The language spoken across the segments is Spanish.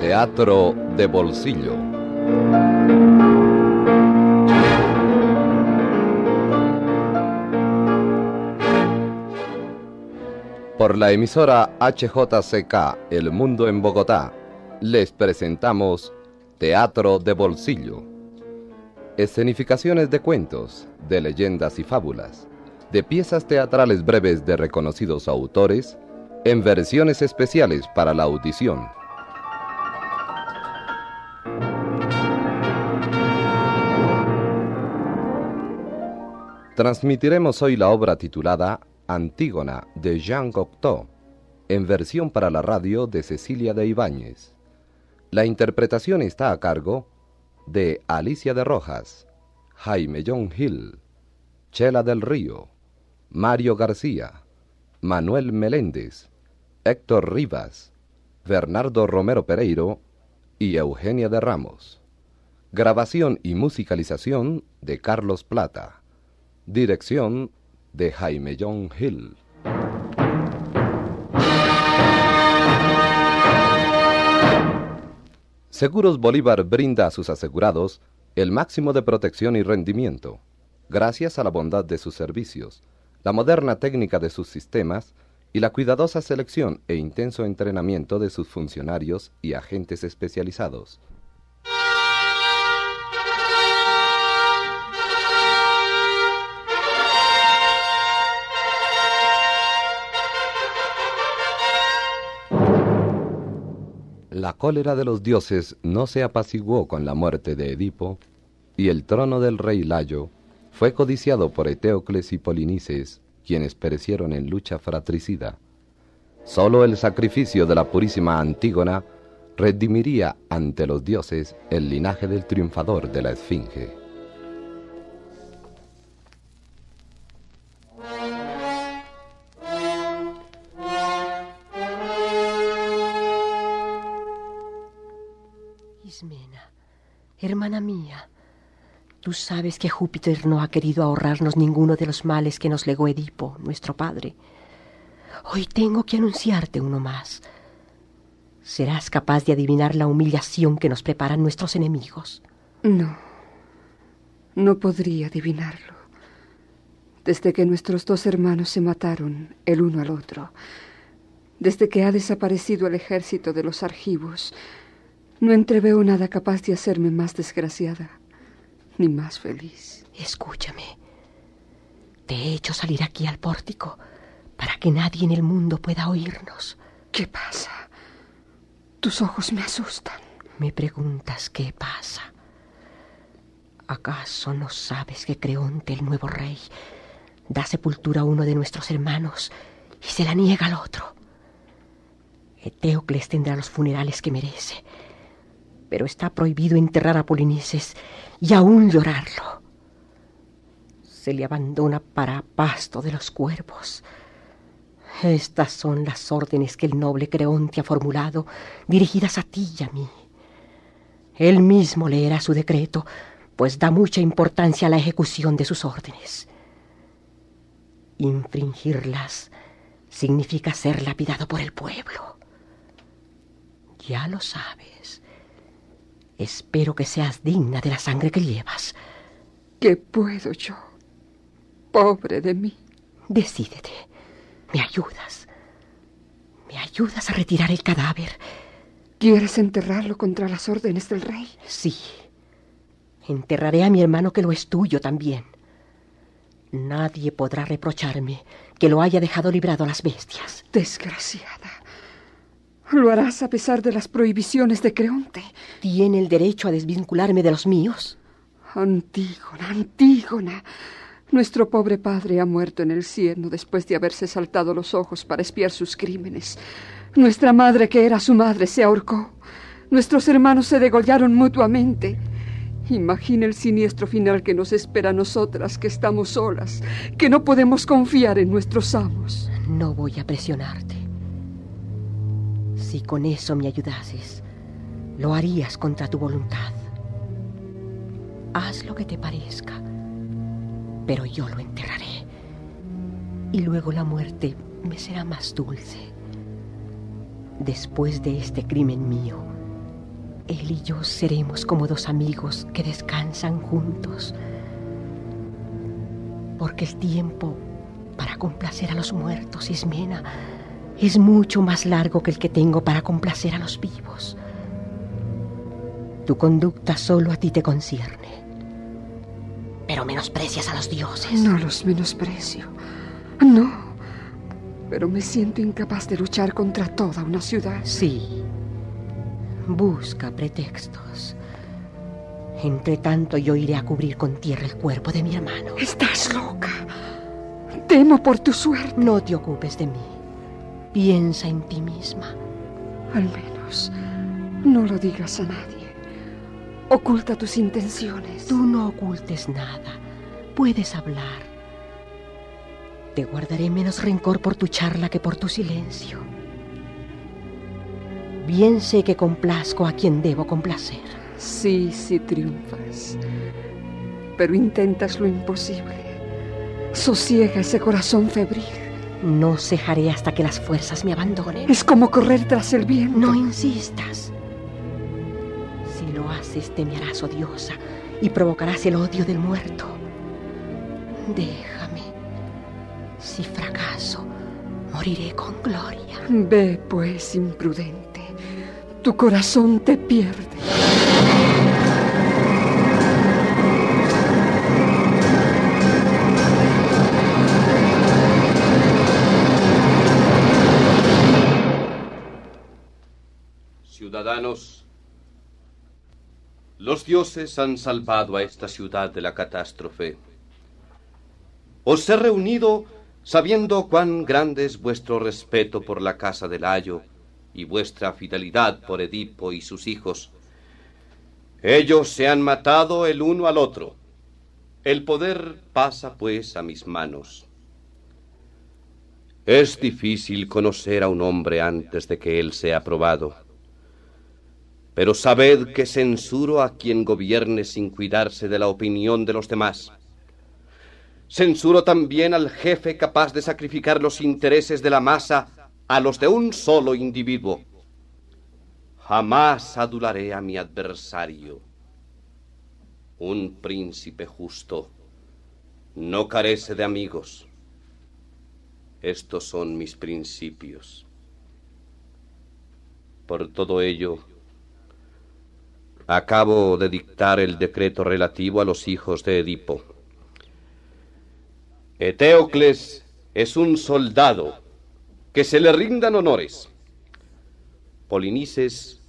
Teatro de Bolsillo. Por la emisora HJCK, El Mundo en Bogotá, les presentamos Teatro de Bolsillo. Escenificaciones de cuentos, de leyendas y fábulas, de piezas teatrales breves de reconocidos autores, en versiones especiales para la audición. Transmitiremos hoy la obra titulada Antígona de Jean Cocteau, en versión para la radio de Cecilia de Ibáñez. La interpretación está a cargo de Alicia de Rojas, Jaime John Gil, Chela del Río, Mario García, Manuel Meléndez, Héctor Rivas, Bernardo Romero Pereiro y Eugenia de Ramos. Grabación y musicalización de Carlos Plata. Dirección de Jaime John Gil. Seguros Bolívar brinda a sus asegurados el máximo de protección y rendimiento, gracias a la bondad de sus servicios, la moderna técnica de sus sistemas y la cuidadosa selección e intenso entrenamiento de sus funcionarios y agentes especializados. La cólera de los dioses no se apaciguó con la muerte de Edipo, y el trono del rey Layo fue codiciado por Eteocles y Polinices, quienes perecieron en lucha fratricida. Solo el sacrificio de la purísima Antígona redimiría ante los dioses el linaje del triunfador de la Esfinge. Hermana mía, tú sabes que Júpiter no ha querido ahorrarnos ninguno de los males que nos legó Edipo, nuestro padre. Hoy tengo que anunciarte uno más. ¿Serás capaz de adivinar la humillación que nos preparan nuestros enemigos? No podría adivinarlo. Desde que nuestros dos hermanos se mataron el uno al otro, desde que ha desaparecido el ejército de los argivos, no entreveo nada capaz de hacerme más desgraciada, ni más feliz. Escúchame. Te he hecho salir aquí al pórtico para que nadie en el mundo pueda oírnos. ¿Qué pasa? Tus ojos me asustan. Me preguntas qué pasa. ¿Acaso no sabes que Creonte, el nuevo rey, da sepultura a uno de nuestros hermanos y se la niega al otro? Eteocles tendrá los funerales que merece, pero está prohibido enterrar a Polinices y aún llorarlo. Se le abandona para pasto de los cuervos. Estas son las órdenes que el noble Creonte ha formulado, dirigidas a ti y a mí. Él mismo leerá su decreto, pues da mucha importancia a la ejecución de sus órdenes. Infringirlas significa ser lapidado por el pueblo. Ya lo sabes. Espero que seas digna de la sangre que llevas. ¿Qué puedo yo? Pobre de mí. Decídete. ¿Me ayudas? ¿Me ayudas a retirar el cadáver? ¿Quieres enterrarlo contra las órdenes del rey? Sí. Enterraré a mi hermano que lo es tuyo también. Nadie podrá reprocharme que lo haya dejado librado a las bestias. Desgraciada. Lo harás a pesar de las prohibiciones de Creonte. ¿Tiene el derecho a desvincularme de los míos? Antígona, Antígona. Nuestro pobre padre ha muerto en el cielo después de haberse saltado los ojos para espiar sus crímenes. Nuestra madre, que era su madre, se ahorcó. Nuestros hermanos se degollaron mutuamente. Imagina el siniestro final que nos espera a nosotras, que estamos solas, que no podemos confiar en nuestros amos. No voy a presionarte. Si con eso me ayudases, lo harías contra tu voluntad. Haz lo que te parezca, pero yo lo enterraré. Y luego la muerte me será más dulce. Después de este crimen mío, él y yo seremos como dos amigos que descansan juntos. Porque el tiempo para complacer a los muertos, Ismena, es mucho más largo que el que tengo para complacer a los vivos. Tu conducta solo a ti te concierne. Pero menosprecias a los dioses. No los menosprecio. No. Pero me siento incapaz de luchar contra toda una ciudad. Sí. Busca pretextos. Entre tanto, yo iré a cubrir con tierra el cuerpo de mi hermano. Estás loca. Temo por tu suerte. No te ocupes de mí. Piensa en ti misma. Al menos, no lo digas a nadie. Oculta tus intenciones. Tú no ocultes nada. Puedes hablar. Te guardaré menos rencor por tu charla que por tu silencio. Bien sé que complazco a quien debo complacer. Sí, sí triunfas. Pero intentas lo imposible. Sosiega ese corazón febril. No cejaré hasta que las fuerzas me abandonen. Es como correr tras el viento. No insistas. Lo haces, te me harás odiosa y provocarás el odio del muerto. Déjame. Si fracaso, moriré con gloria. Ve, pues, imprudente. Tu corazón te pierde. Ciudadanos, los dioses han salvado a esta ciudad de la catástrofe. Os he reunido sabiendo cuán grande es vuestro respeto por la casa de Layo y vuestra fidelidad por Edipo y sus hijos. Ellos se han matado el uno al otro. El poder pasa, pues, a mis manos. Es difícil conocer a un hombre antes de que él sea probado. Pero sabed que censuro a quien gobierne sin cuidarse de la opinión de los demás. Censuro también al jefe capaz de sacrificar los intereses de la masa a los de un solo individuo. Jamás adularé a mi adversario. Un príncipe justo no carece de amigos. Estos son mis principios. Por todo ello, acabo de dictar el decreto relativo a los hijos de Edipo. Eteocles es un soldado, que se le rindan honores. Polinices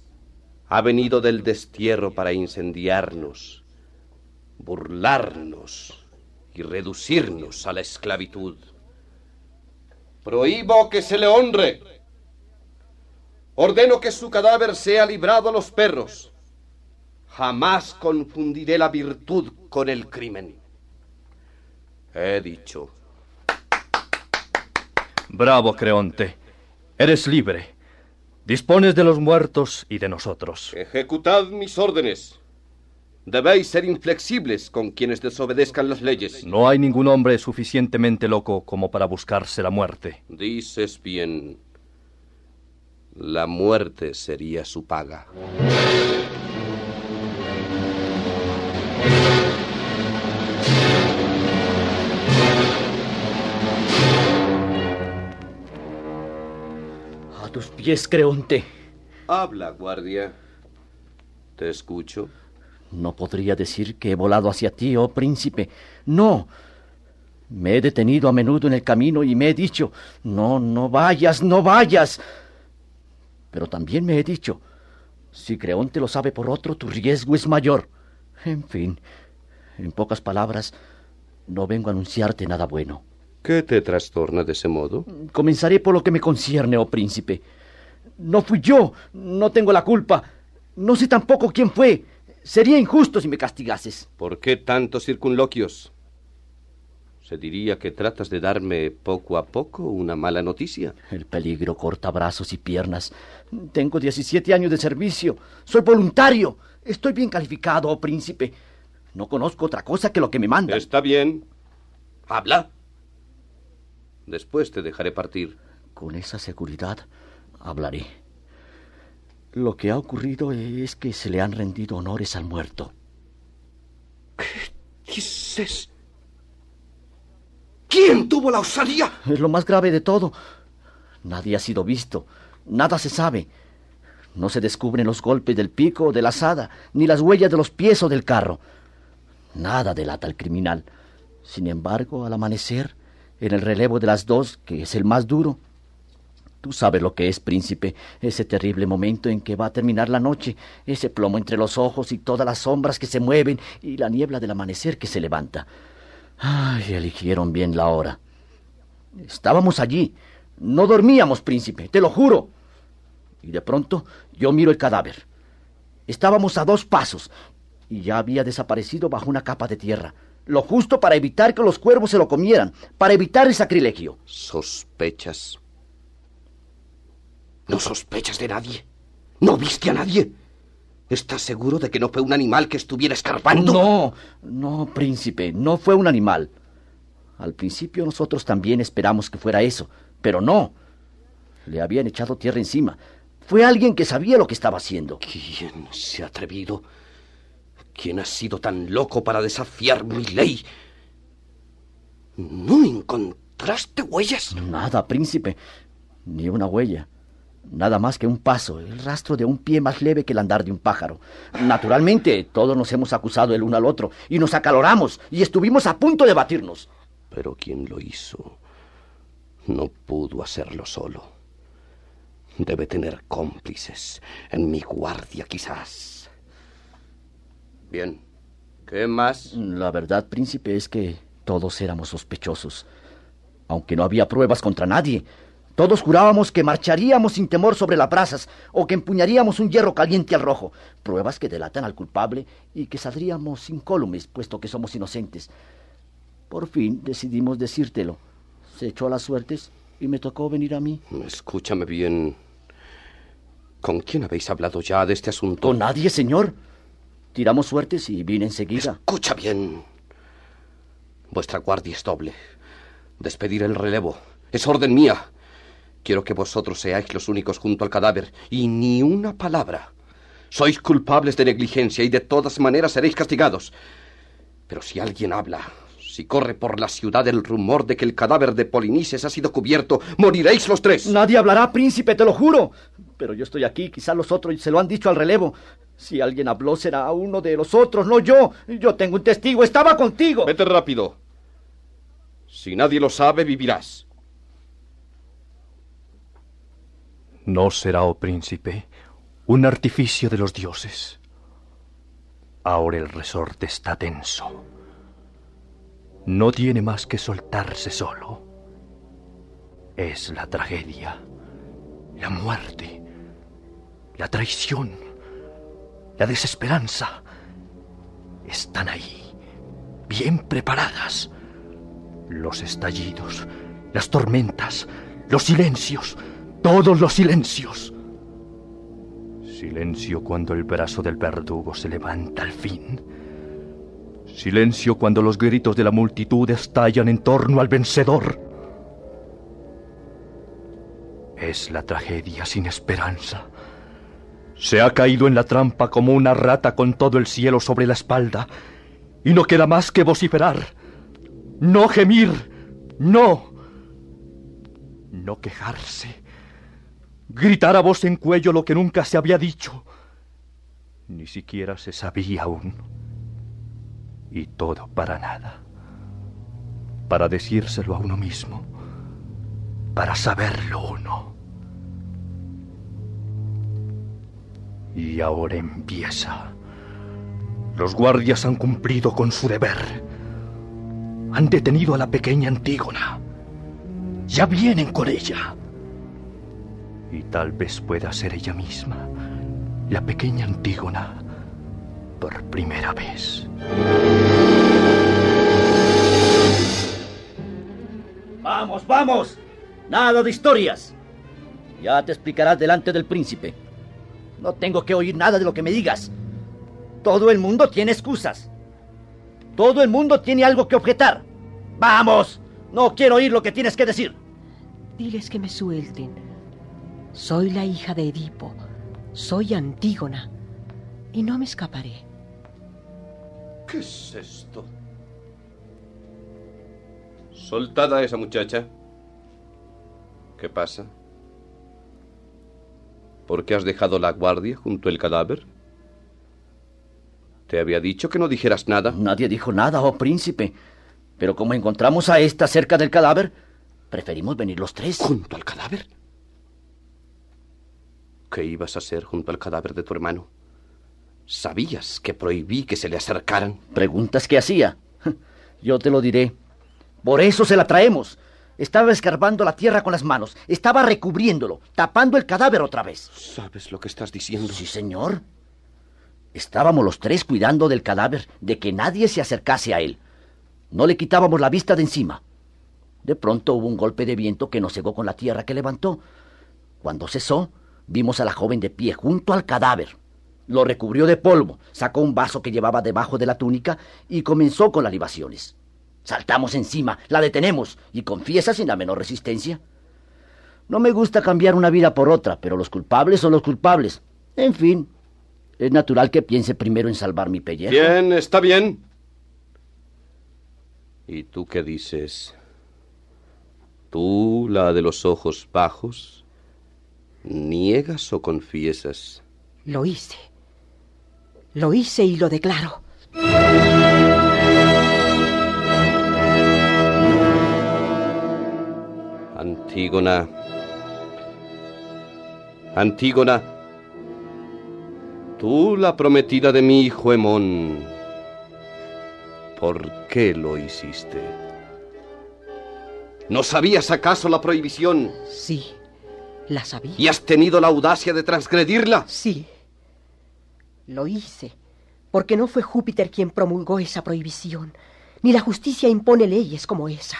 ha venido del destierro para incendiarnos, burlarnos y reducirnos a la esclavitud. Prohíbo que se le honre. Ordeno que su cadáver sea librado a los perros. Jamás confundiré la virtud con el crimen. He dicho. Bravo, Creonte. Eres libre. Dispones de los muertos y de nosotros. Ejecutad mis órdenes. Debéis ser inflexibles con quienes desobedezcan las leyes. No hay ningún hombre suficientemente loco como para buscarse la muerte. Dices bien. La muerte sería su paga. Tus pies, Creonte. Habla, guardia. Te escucho. No podría decir que he volado hacia ti, oh príncipe. No. Me he detenido a menudo en el camino y me he dicho, no vayas, no vayas. Pero también me he dicho, si Creonte lo sabe por otro, tu riesgo es mayor. En fin, en pocas palabras, no vengo a anunciarte nada bueno. ¿Qué te trastorna de ese modo? Comenzaré por lo que me concierne, oh príncipe. No fui yo, no tengo la culpa. No sé tampoco quién fue. Sería injusto si me castigases. ¿Por qué tantos circunloquios? Se diría que tratas de darme poco a poco una mala noticia. El peligro corta brazos y piernas. Tengo 17 años de servicio. Soy voluntario. Estoy bien calificado, oh príncipe. No conozco otra cosa que lo que me mandan. Está bien. Habla. Después te dejaré partir. Con esa seguridad hablaré. Lo que ha ocurrido es que se le han rendido honores al muerto. ¿Qué dices? ¿Quién tuvo la osadía? Es lo más grave de todo. Nadie ha sido visto. Nada se sabe. No se descubren los golpes del pico o de la azada, ni las huellas de los pies o del carro. Nada delata al criminal. Sin embargo, al amanecer, en el relevo de las 2, que es el más duro. Tú sabes lo que es, príncipe, ese terrible momento en que va a terminar la noche, ese plomo entre los ojos y todas las sombras que se mueven y la niebla del amanecer que se levanta. Ay, eligieron bien la hora. Estábamos allí. No dormíamos, príncipe, te lo juro. Y de pronto yo miro el cadáver. Estábamos a 2 pasos y ya había desaparecido bajo una capa de tierra. Lo justo para evitar que los cuervos se lo comieran, para evitar el sacrilegio. ¿Sospechas? ¿No sospechas de nadie? ¿No viste a nadie? ¿Estás seguro de que no fue un animal que estuviera escarbando? No, príncipe, no fue un animal. Al principio nosotros también esperamos que fuera eso, pero no. Le habían echado tierra encima. Fue alguien que sabía lo que estaba haciendo. ¿Quién se ha atrevido? ¿Quién ha sido tan loco para desafiar mi ley? ¿No encontraste huellas? Nada, príncipe. Ni una huella. Nada más que un paso, el rastro de un pie más leve que el andar de un pájaro. Naturalmente, todos nos hemos acusado el uno al otro, y nos acaloramos, y estuvimos a punto de batirnos. Pero quien lo hizo no pudo hacerlo solo. Debe tener cómplices, en mi guardia quizás. Bien. ¿Qué más? La verdad, príncipe, es que todos éramos sospechosos. Aunque no había pruebas contra nadie. Todos jurábamos que marcharíamos sin temor sobre las brasas o que empuñaríamos un hierro caliente al rojo. Pruebas que delatan al culpable y que saldríamos incólumes, puesto que somos inocentes. Por fin decidimos decírtelo. Se echó a las suertes y me tocó venir a mí. Escúchame bien. ¿Con quién habéis hablado ya de este asunto? Con nadie, señor. Tiramos suertes y vine enseguida. Escucha bien. Vuestra guardia es doble. Despedir el relevo. Es orden mía. Quiero que vosotros seáis los únicos junto al cadáver. Y ni una palabra. Sois culpables de negligencia y de todas maneras seréis castigados. Pero si alguien habla, si corre por la ciudad el rumor de que el cadáver de Polinices ha sido cubierto, moriréis los 3. Nadie hablará, príncipe, te lo juro. Pero yo estoy aquí, quizás los otros se lo han dicho al relevo. Si alguien habló, será uno de los otros, no yo. Yo tengo un testigo, estaba contigo. Vete rápido. Si nadie lo sabe, vivirás. No será, oh príncipe, un artificio de los dioses. Ahora el resorte está tenso. No tiene más que soltarse solo. Es la tragedia, la muerte, la traición. La desesperanza. Están ahí, bien preparadas. Los estallidos, las tormentas, los silencios, todos los silencios. Silencio cuando el brazo del verdugo se levanta al fin. Silencio cuando los gritos de la multitud estallan en torno al vencedor. Es la tragedia sin esperanza. Se ha caído en la trampa como una rata con todo el cielo sobre la espalda. Y no queda más que vociferar. No gemir. No. No quejarse. Gritar a voz en cuello lo que nunca se había dicho. Ni siquiera se sabía aún. Y todo para nada. Para decírselo a uno mismo. Para saberlo uno. Y ahora empieza. Los guardias han cumplido con su deber. Han detenido a la pequeña Antígona. Ya vienen con ella. Y tal vez pueda ser ella misma, la pequeña Antígona, por primera vez. ¡Vamos, vamos! ¡Nada de historias! Ya te explicarás delante del príncipe. No tengo que oír nada de lo que me digas. Todo el mundo tiene excusas. Todo el mundo tiene algo que objetar. ¡Vamos! No quiero oír lo que tienes que decir. Diles que me suelten. Soy la hija de Edipo. Soy Antígona. Y no me escaparé. ¿Qué es esto? Soltad a esa muchacha. ¿Qué pasa? ¿Por qué has dejado la guardia junto al cadáver? Te había dicho que no dijeras nada. Nadie dijo nada, oh príncipe. Pero como encontramos a esta cerca del cadáver, preferimos venir los tres. ¿Junto al cadáver? ¿Qué ibas a hacer junto al cadáver de tu hermano? ¿Sabías que prohibí que se le acercaran? ¿Preguntas qué hacía? Yo te lo diré. Por eso se la traemos. Estaba escarbando la tierra con las manos. Estaba recubriéndolo, tapando el cadáver otra vez. ¿Sabes lo que estás diciendo? Sí, señor. Estábamos los tres cuidando del cadáver, de que nadie se acercase a él. No le quitábamos la vista de encima. De pronto hubo un golpe de viento que nos cegó con la tierra que levantó. Cuando cesó, vimos a la joven de pie junto al cadáver. Lo recubrió de polvo, sacó un vaso que llevaba debajo de la túnica y comenzó con las libaciones. Saltamos encima, la detenemos y confiesa sin la menor resistencia. No me gusta cambiar una vida por otra, pero los culpables son los culpables. En fin, es natural que piense primero en salvar mi pellejo. Bien, está bien. ¿Y tú qué dices? ¿Tú, la de los ojos bajos, niegas o confiesas? Lo hice. Lo hice y lo declaro. Antígona. Antígona. Tú, la prometida de mi hijo Hemón. ¿Por qué lo hiciste? ¿No sabías acaso la prohibición? Sí, la sabía. ¿Y has tenido la audacia de transgredirla? Sí, lo hice, porque no fue Júpiter quien promulgó esa prohibición, ni la justicia impone leyes como esa.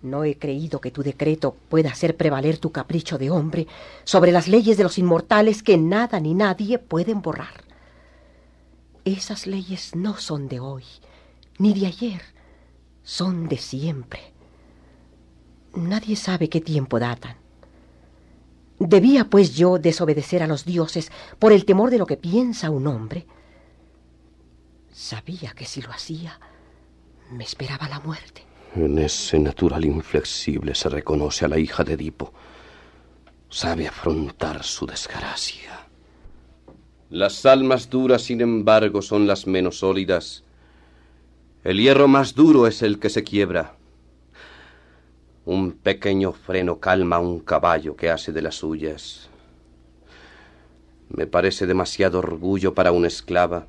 No he creído que tu decreto pueda hacer prevaler tu capricho de hombre sobre las leyes de los inmortales que nada ni nadie pueden borrar. Esas leyes no son de hoy, ni de ayer, son de siempre. Nadie sabe qué tiempo datan. ¿Debía, pues, yo desobedecer a los dioses por el temor de lo que piensa un hombre? Sabía que si lo hacía, me esperaba la muerte. En ese natural inflexible se reconoce a la hija de Edipo. Sabe afrontar su desgracia. Las almas duras, sin embargo, son las menos sólidas. El hierro más duro es el que se quiebra. Un pequeño freno calma a un caballo que hace de las suyas. Me parece demasiado orgullo para una esclava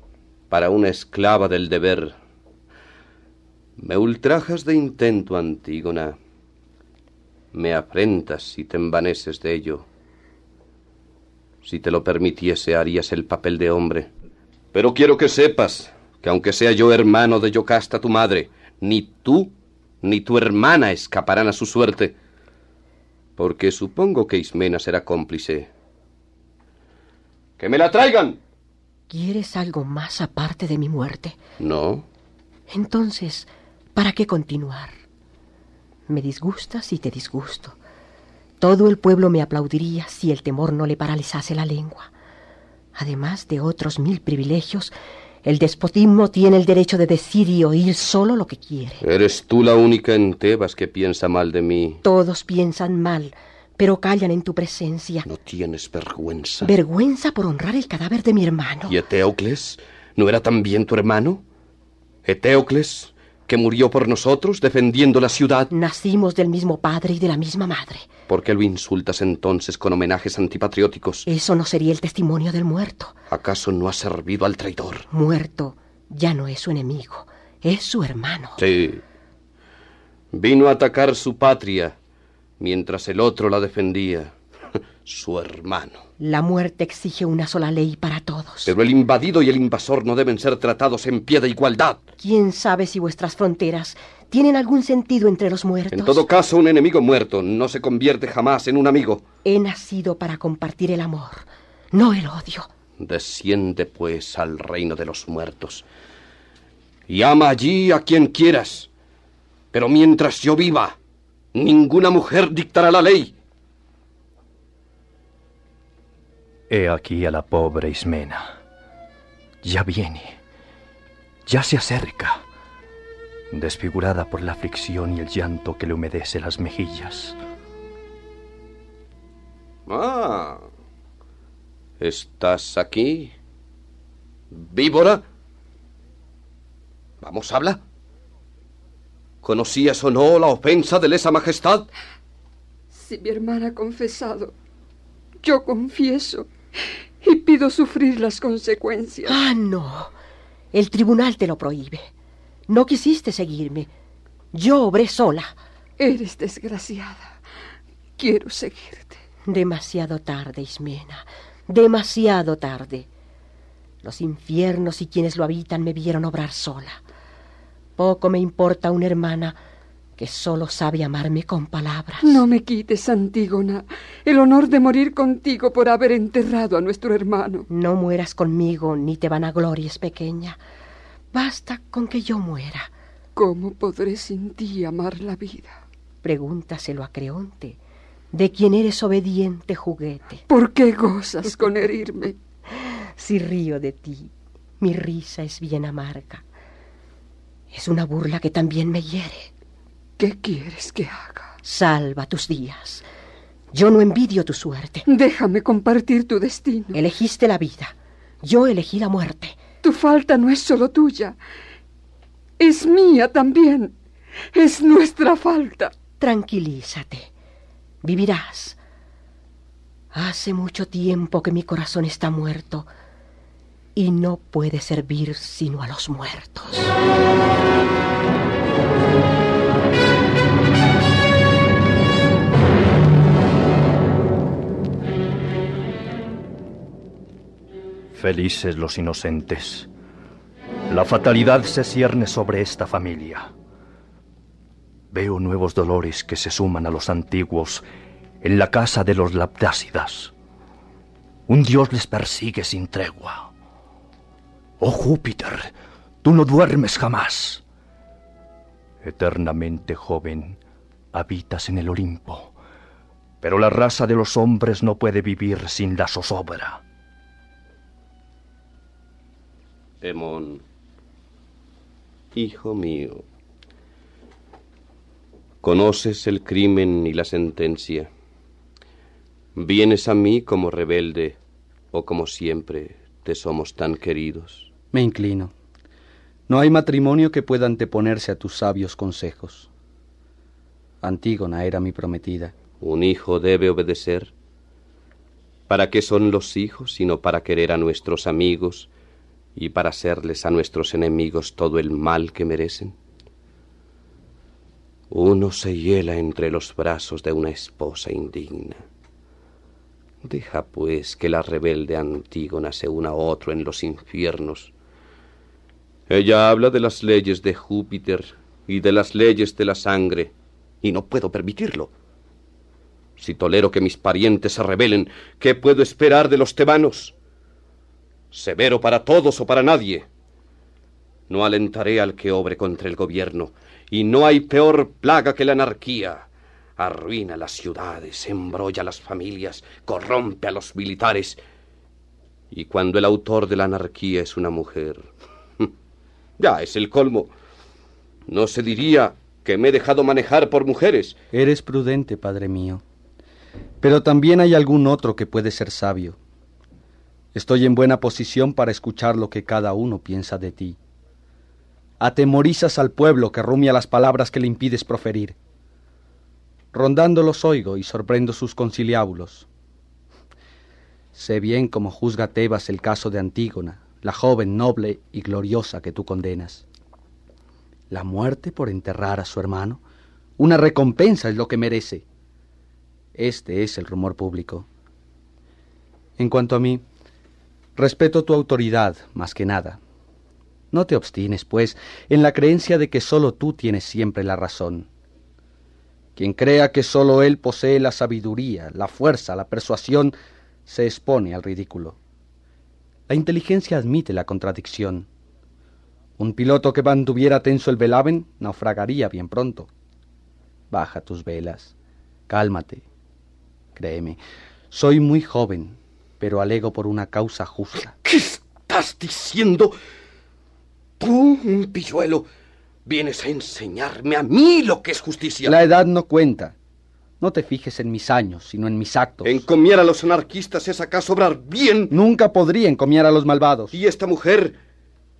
del deber. Me ultrajas de intento, Antígona. Me afrentas y te envaneces de ello. Si te lo permitiese, harías el papel de hombre. Pero quiero que sepas que aunque sea yo hermano de Yocasta, tu madre, ni tú ni tu hermana escaparán a su suerte, porque supongo que Ismena será cómplice. ¡Que me la traigan! ¿Quieres algo más aparte de mi muerte? No. Entonces, ¿para qué continuar? Me disgustas y te disgusto. Todo el pueblo me aplaudiría si el temor no le paralizase la lengua. Además de otros 1000 privilegios, el despotismo tiene el derecho de decir y oír solo lo que quiere. Eres tú la única en Tebas que piensa mal de mí. Todos piensan mal, pero callan en tu presencia. ¿No tienes vergüenza? Vergüenza por honrar el cadáver de mi hermano. ¿Y Eteocles? ¿No era también tu hermano? Eteocles, que murió por nosotros defendiendo la ciudad. Nacimos del mismo padre y de la misma madre. ¿Por qué lo insultas entonces con homenajes antipatrióticos? Eso no sería el testimonio del muerto. ¿Acaso no ha servido al traidor? Muerto ya no es su enemigo, es su hermano. Sí. Vino a atacar su patria mientras el otro la defendía, su hermano. La muerte exige una sola ley para todos. Pero el invadido y el invasor no deben ser tratados en pie de igualdad. ¿Quién sabe si vuestras fronteras tienen algún sentido entre los muertos? En todo caso, un enemigo muerto no se convierte jamás en un amigo. He nacido para compartir el amor, no el odio. Desciende, pues, al reino de los muertos y ama allí a quien quieras. Pero mientras yo viva, ninguna mujer dictará la ley. He aquí a la pobre Ismena. Ya viene, ya se acerca, desfigurada por la aflicción y el llanto que le humedece las mejillas. Ah, ¿estás aquí, víbora? Vamos, habla. ¿Conocías o no la ofensa de lesa majestad? Si mi hermana ha confesado, yo confieso y pido sufrir las consecuencias. Ah, no. El tribunal te lo prohíbe. No quisiste seguirme. Yo obré sola. Eres desgraciada. Quiero seguirte. Demasiado tarde, Ismena. Demasiado tarde. Los infiernos y quienes lo habitan me vieron obrar sola. Poco me importa una hermana que solo sabe amarme con palabras. No me quites, Antígona, el honor de morir contigo por haber enterrado a nuestro hermano. No mueras conmigo ni te vanaglories, pequeña. Basta con que yo muera. ¿Cómo podré sin ti amar la vida? Pregúntaselo a Creonte, de quien eres obediente juguete. ¿Por qué gozas con herirme? Si río de ti, mi risa es bien amarga. Es una burla que también me hiere. ¿Qué quieres que haga? Salva tus días. Yo no envidio tu suerte. Déjame compartir tu destino. Elegiste la vida. Yo elegí la muerte. Tu falta no es solo tuya. Es mía también. Es nuestra falta. Tranquilízate. Vivirás. Hace mucho tiempo que mi corazón está muerto y no puede servir sino a los muertos. Felices los inocentes. La fatalidad se cierne sobre esta familia. Veo nuevos dolores que se suman a los antiguos en la casa de los Labdácidas. Un dios les persigue sin tregua. ¡Oh, Júpiter! ¡Tú no duermes jamás! Eternamente joven, habitas en el Olimpo, pero la raza de los hombres no puede vivir sin la zozobra. Hemón, hijo mío, conoces el crimen y la sentencia. Vienes a mí como rebelde o como siempre te somos tan queridos. Me inclino. No hay matrimonio que pueda anteponerse a tus sabios consejos. Antígona era mi prometida. Un hijo debe obedecer. ¿Para qué son los hijos sino para querer a nuestros amigos y para hacerles a nuestros enemigos todo el mal que merecen? Uno se hiela entre los brazos de una esposa indigna. Deja, pues, que la rebelde Antígona se una a otro en los infiernos. Ella habla de las leyes de Júpiter y de las leyes de la sangre, y no puedo permitirlo. Si tolero que mis parientes se rebelen, ¿qué puedo esperar de los tebanos? Severo para todos o para nadie. No alentaré al que obre contra el gobierno, y no hay peor plaga que la anarquía. Arruina las ciudades, embrolla las familias, corrompe a los militares. Y cuando el autor de la anarquía es una mujer, ya es el colmo. No se diría que me he dejado manejar por mujeres. Eres prudente, padre mío, pero también hay algún otro que puede ser sabio. Estoy en buena posición para escuchar lo que cada uno piensa de ti. atemorizas al pueblo que rumia las palabras que le impides proferir. Rondándolos oigo y sorprendo sus conciliábulos. Sé bien cómo juzga Tebas el caso de Antígona, la joven noble y gloriosa que tú condenas. La muerte por enterrar a su hermano, una recompensa es lo que merece. Este es el rumor público. En cuanto a mí, respeto tu autoridad más que nada. No te obstines, pues, en la creencia de que solo tú tienes siempre la razón. Quien crea que solo él posee la sabiduría, la fuerza, la persuasión, se expone al ridículo. La inteligencia admite la contradicción. Un piloto que mantuviera tenso el velamen naufragaría bien pronto. Baja tus velas, cálmate. Créeme, soy muy joven, pero alego por una causa justa. ¿Qué estás diciendo? Tú, un pilluelo, vienes a enseñarme a mí lo que es justicia. La edad no cuenta. No te fijes en mis años, sino en mis actos. Encomiar a los anarquistas es acaso obrar bien. Nunca podría encomiar a los malvados. Y esta mujer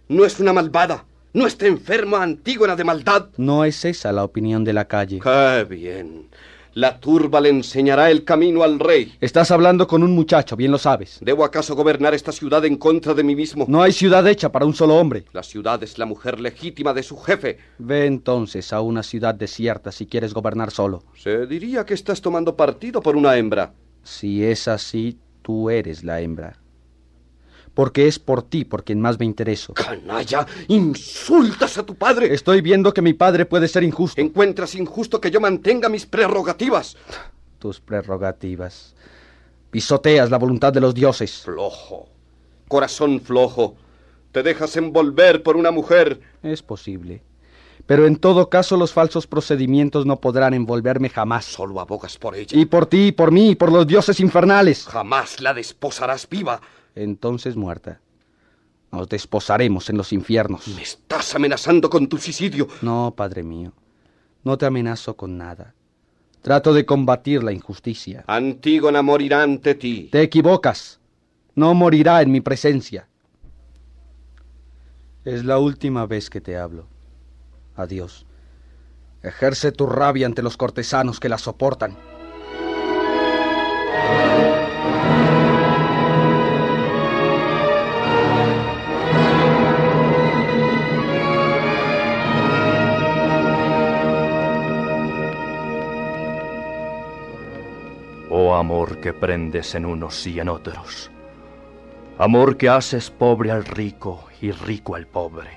no es una malvada. No está enferma, Antígona, de maldad. No es esa la opinión de la calle. ¡Qué bien! La turba le enseñará el camino al rey. Estás hablando con un muchacho, bien lo sabes. ¿Debo acaso gobernar esta ciudad en contra de mí mismo? No hay ciudad hecha para un solo hombre. La ciudad es la mujer legítima de su jefe. Ve entonces a una ciudad desierta si quieres gobernar solo. Se diría que estás tomando partido por una hembra. Si es así, tú eres la hembra. Porque es por ti por quien más me intereso. ¡Canalla! ¡Insultas a tu padre! Estoy viendo que mi padre puede ser injusto. ¿Encuentras injusto que yo mantenga mis prerrogativas? Tus prerrogativas. Pisoteas la voluntad de los dioses. Flojo. Corazón flojo. Te dejas envolver por una mujer. Es posible. Pero en todo caso los falsos procedimientos no podrán envolverme jamás. Solo abogas por ella. Y por ti, y por mí, y por los dioses infernales. Jamás la desposarás viva. Entonces muerta. Nos desposaremos en los infiernos. ¿Me estás amenazando con tu suicidio? No, padre mío. No te amenazo con nada. Trato de combatir la injusticia. Antígona morirá ante ti. Te equivocas. No morirá en mi presencia. Es la última vez que te hablo. Adiós. Ejerce tu rabia ante los cortesanos que la soportan. Oh amor que prendes en unos y en otros, amor que haces pobre al rico y rico al pobre,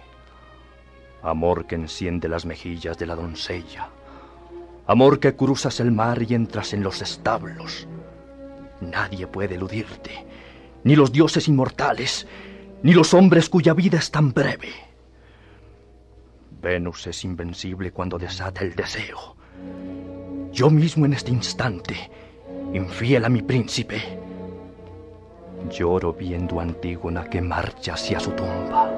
amor que enciende las mejillas de la doncella, amor que cruzas el mar y entras en los establos. Nadie puede eludirte, ni los dioses inmortales, ni los hombres cuya vida es tan breve. Venus es invencible cuando desata el deseo. Yo mismo en este instante, infiel a mi príncipe, lloro viendo a Antígona que marcha hacia su tumba.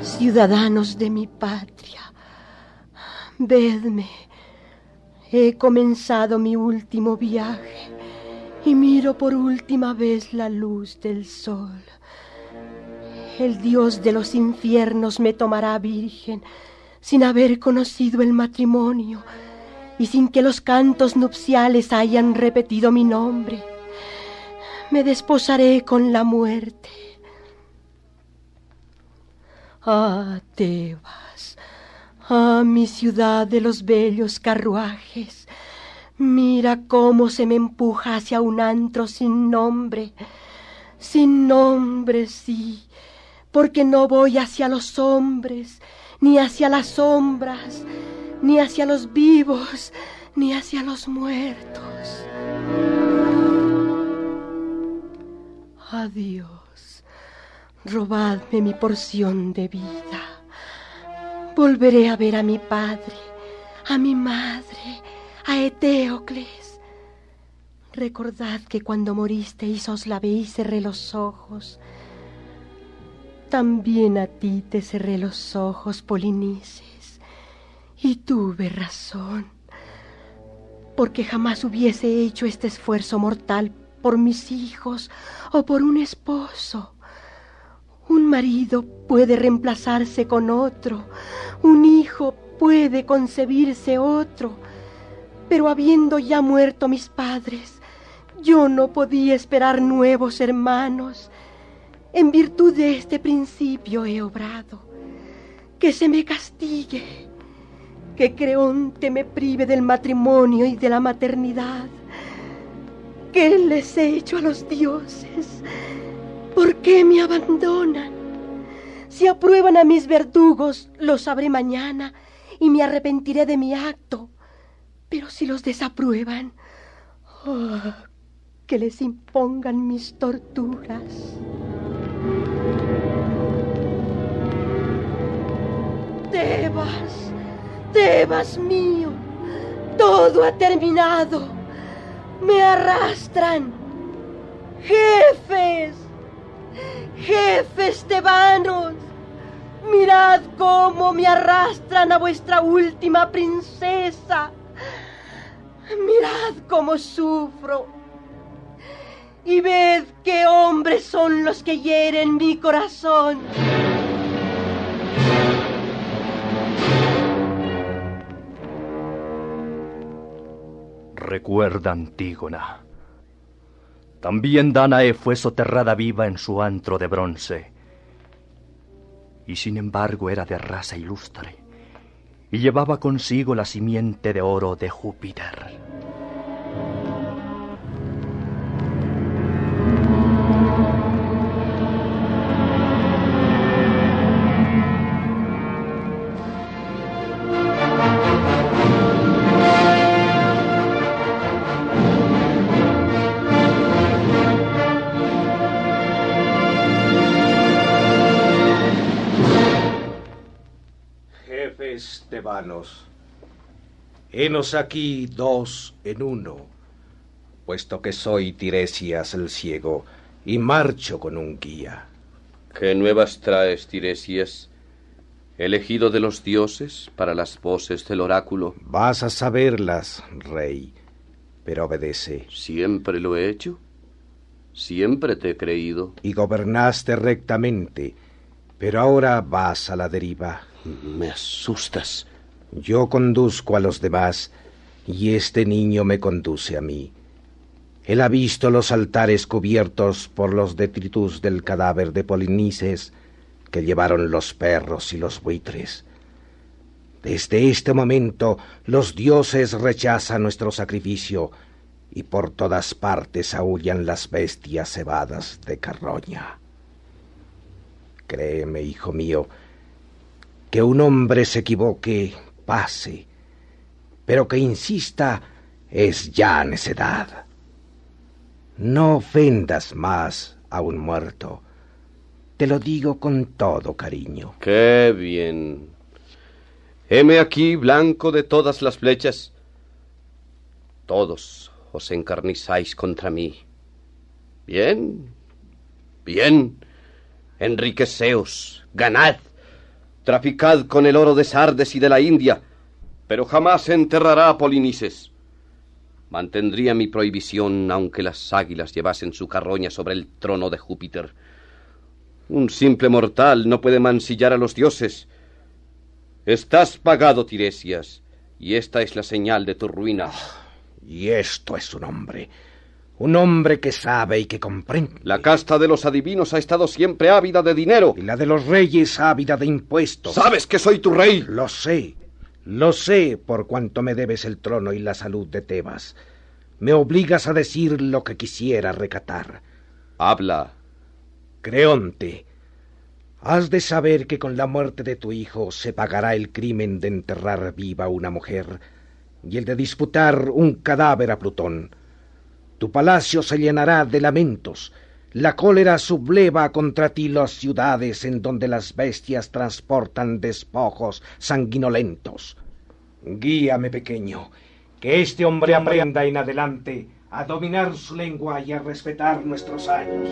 Ciudadanos de mi patria, vedme. He comenzado mi último viaje y miro por última vez la luz del sol. El dios de los infiernos me tomará virgen, sin haber conocido el matrimonio y sin que los cantos nupciales hayan repetido mi nombre. Me desposaré con la muerte. Ah, Tebas, ah, mi ciudad de los bellos carruajes, mira cómo se me empuja hacia un antro sin nombre. Sin nombre, sí, porque no voy hacia los hombres, ni hacia las sombras, ni hacia los vivos, ni hacia los muertos. Adiós, robadme mi porción de vida. Volveré a ver a mi padre, a mi madre, a Eteocles. Recordad que cuando moristeis os lavé y cerré los ojos. También a ti te cerré los ojos, Polinices, y tuve razón. porque jamás hubiese hecho este esfuerzo mortal por mis hijos o por un esposo. Un marido puede reemplazarse con otro, un hijo puede concebirse otro, pero habiendo ya muerto mis padres, yo no podía esperar nuevos hermanos. En virtud de este principio he obrado. Que se me castigue, que Creonte me prive del matrimonio y de la maternidad. ¿Qué les he hecho a los dioses? ¿Por qué me abandonan? Si aprueban a mis verdugos, los sabré mañana y me arrepentiré de mi acto. Pero si los desaprueban, oh, que les impongan mis torturas. Tebas, Tebas mío, todo ha terminado. Me arrastran. Jefes, jefes tebanos, mirad cómo me arrastran a vuestra última princesa. Mirad cómo sufro. Y ved qué hombres son los que hieren mi corazón. Recuerda, Antígona. También Danae fue soterrada viva en su antro de bronce. Y sin embargo era de raza ilustre, y llevaba consigo la simiente de oro de Júpiter. Tebanos, henos aquí dos en uno, puesto que soy Tiresias el ciego y marcho con un guía. ¿Qué nuevas traes, Tiresias, elegido de los dioses para las voces del oráculo? Vas a saberlas, rey, pero obedece. Siempre lo he hecho, siempre te he creído. Y gobernaste rectamente, pero ahora vas a la deriva. Me asustas. Yo conduzco a los demás y este niño me conduce a mí. Él ha visto los altares cubiertos por los detritus del cadáver de Polinices que llevaron los perros y los buitres. Desde este momento los dioses rechazan nuestro sacrificio y por todas partes aúllan las bestias cebadas de carroña. Créeme, hijo mío, que un hombre se equivoque, pase, pero que insista es ya necedad. No ofendas más a un muerto. Te lo digo con todo cariño. ¡Qué bien! Heme aquí, blanco de todas las flechas. Todos os encarnizáis contra mí. Bien, bien, enriqueceos, ganad. Traficad con el oro de Sardes y de la India, pero jamás enterrará a Polinices. Mantendría mi prohibición aunque las águilas llevasen su carroña sobre el trono de Júpiter. Un simple mortal no puede mancillar a los dioses. Estás pagado, Tiresias, y esta es la señal de tu ruina. Oh, y esto es un hombre que sabe y que comprende. La casta de los adivinos ha estado siempre ávida de dinero. Y la de los reyes ávida de impuestos. ¿Sabes que soy tu rey? Lo sé por cuanto me debes el trono y la salud de Tebas. Me obligas a decir lo que quisiera recatar. Habla. Creonte, has de saber que con la muerte de tu hijo se pagará el crimen de enterrar viva una mujer y el de disputar un cadáver a Plutón. Tu palacio se llenará de lamentos. La cólera subleva contra ti las ciudades en donde las bestias transportan despojos sanguinolentos. Guíame, pequeño, que este hombre aprenda en adelante a dominar su lengua y a respetar nuestros años.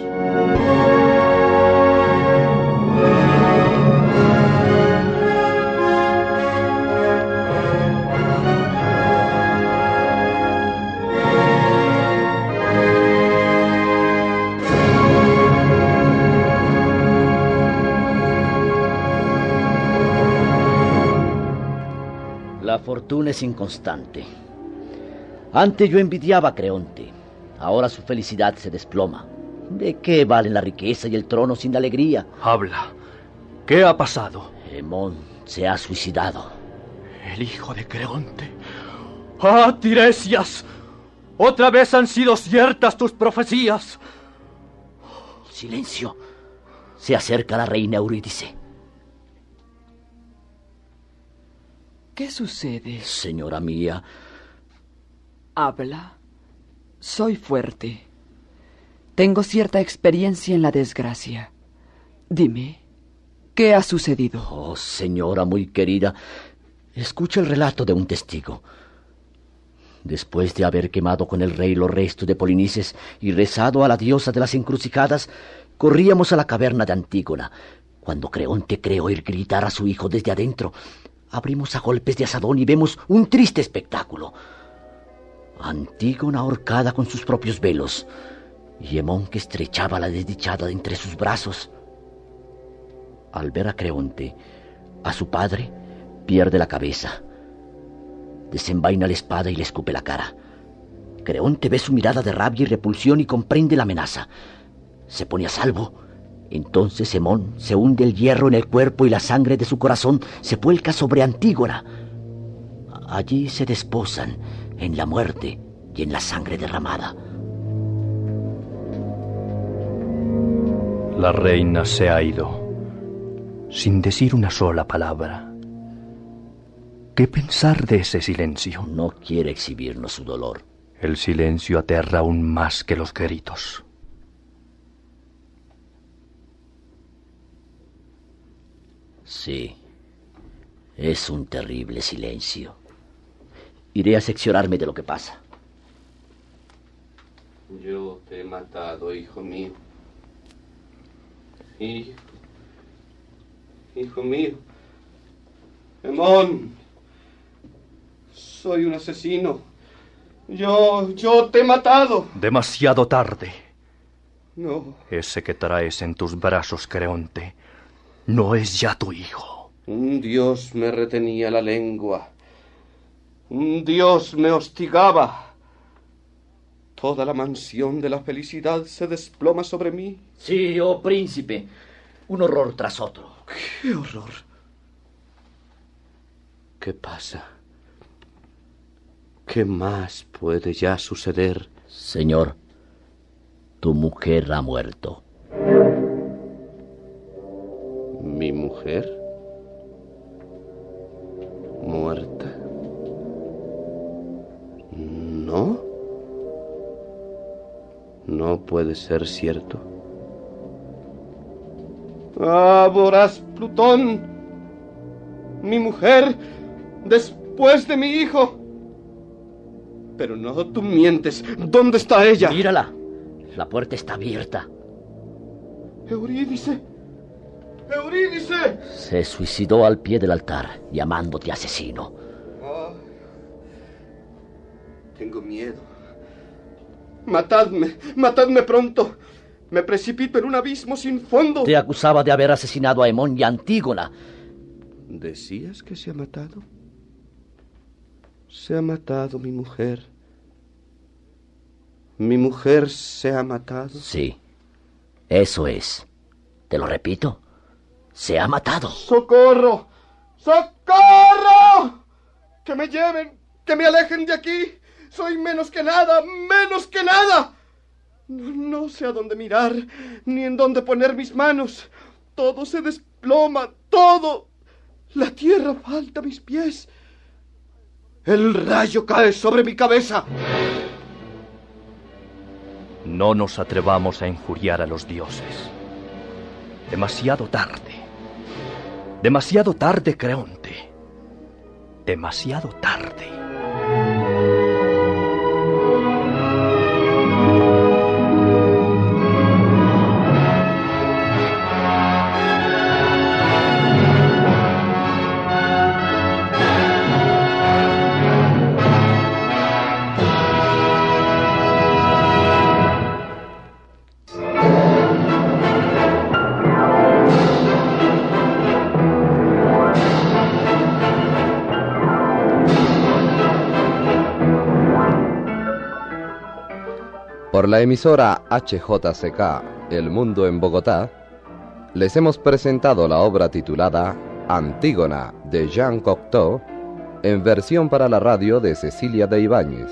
importuno es inconstante. Antes yo envidiaba a Creonte, ahora su felicidad se desploma. ¿De qué valen la riqueza y el trono sin la alegría? Habla. ¿Qué ha pasado? Hemón se ha suicidado. El hijo de Creonte. ¡Ah, Tiresias! ¡Otra vez han sido ciertas tus profecías! Silencio. Se acerca la reina Eurídice. ¿Qué sucede? Señora mía. Habla. Soy fuerte. Tengo cierta experiencia en la desgracia. Dime, ¿qué ha sucedido? Oh, señora muy querida, escucha el relato de un testigo. Después de haber quemado con el rey los restos de Polinices y rezado a la diosa de las encrucijadas, corríamos a la caverna de Antígona, cuando Creonte creó oír gritar a su hijo desde adentro. Abrimos a golpes de azadón y vemos un triste espectáculo. Antígona ahorcada con sus propios velos, y Hemón que estrechaba a la desdichada entre sus brazos. Al ver a Creonte, a su padre, pierde la cabeza. Desenvaina la espada y le escupe la cara. Creonte ve su mirada de rabia y repulsión y comprende la amenaza. Se pone a salvo. Entonces Hemón se hunde el hierro en el cuerpo y la sangre de su corazón se vuelca sobre Antígona. Allí se desposan en la muerte y en la sangre derramada. La reina se ha ido, sin decir una sola palabra. ¿Qué pensar de ese silencio? No quiere exhibirnos su dolor. El silencio aterra aún más que los gritos. Sí, es un terrible silencio. Iré a seccionarme de lo que pasa. Yo te he matado, hijo mío. Hijo mío. Hemón. Soy un asesino. Yo te he matado. Demasiado tarde. No. Ese que traes en tus brazos, Creonte, no es ya tu hijo. Un dios me retenía la lengua. Un dios me hostigaba. Toda la mansión de la felicidad se desploma sobre mí. Sí, oh príncipe, un horror tras otro. ¡Qué horror! ¿Qué pasa? ¿Qué más puede ya suceder? Señor, tu mujer ha muerto. ¿Mi mujer? ¿Muerta? ¿No? No puede ser cierto. ¡Ah, voraz Plutón! ¡Mi mujer! ¡Después de mi hijo! Pero no, tú mientes. ¿Dónde está ella? ¡Mírala! La puerta está abierta. ¡Eurídice! ¡Eurídice! Se suicidó al pie del altar, llamándote asesino. Oh, tengo miedo. Matadme, matadme pronto. Me precipito en un abismo sin fondo. Te acusaba de haber asesinado a Hemón y a Antígona. ¿Decías que se ha matado? Se ha matado mi mujer. ¿Mi mujer se ha matado? Sí, eso es. Te lo repito, se ha matado. ¡Socorro! ¡Socorro! ¡Que me lleven! ¡Que me alejen de aquí! ¡Soy menos que nada! ¡Menos que nada! No sé a dónde mirar, ni en dónde poner mis manos. Todo se desploma, todo. La tierra falta a mis pies. El rayo cae sobre mi cabeza. No nos atrevamos a injuriar a los dioses. Demasiado tarde. Demasiado tarde, Creonte. Demasiado tarde. Por la emisora HJCK, El Mundo en Bogotá, les hemos presentado la obra titulada Antígona de Jean Cocteau, en versión para la radio de Cecilia de Ibáñez.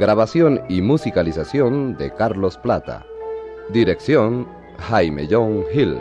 Grabación y musicalización de Carlos Plata. Dirección, Jaime John Gil.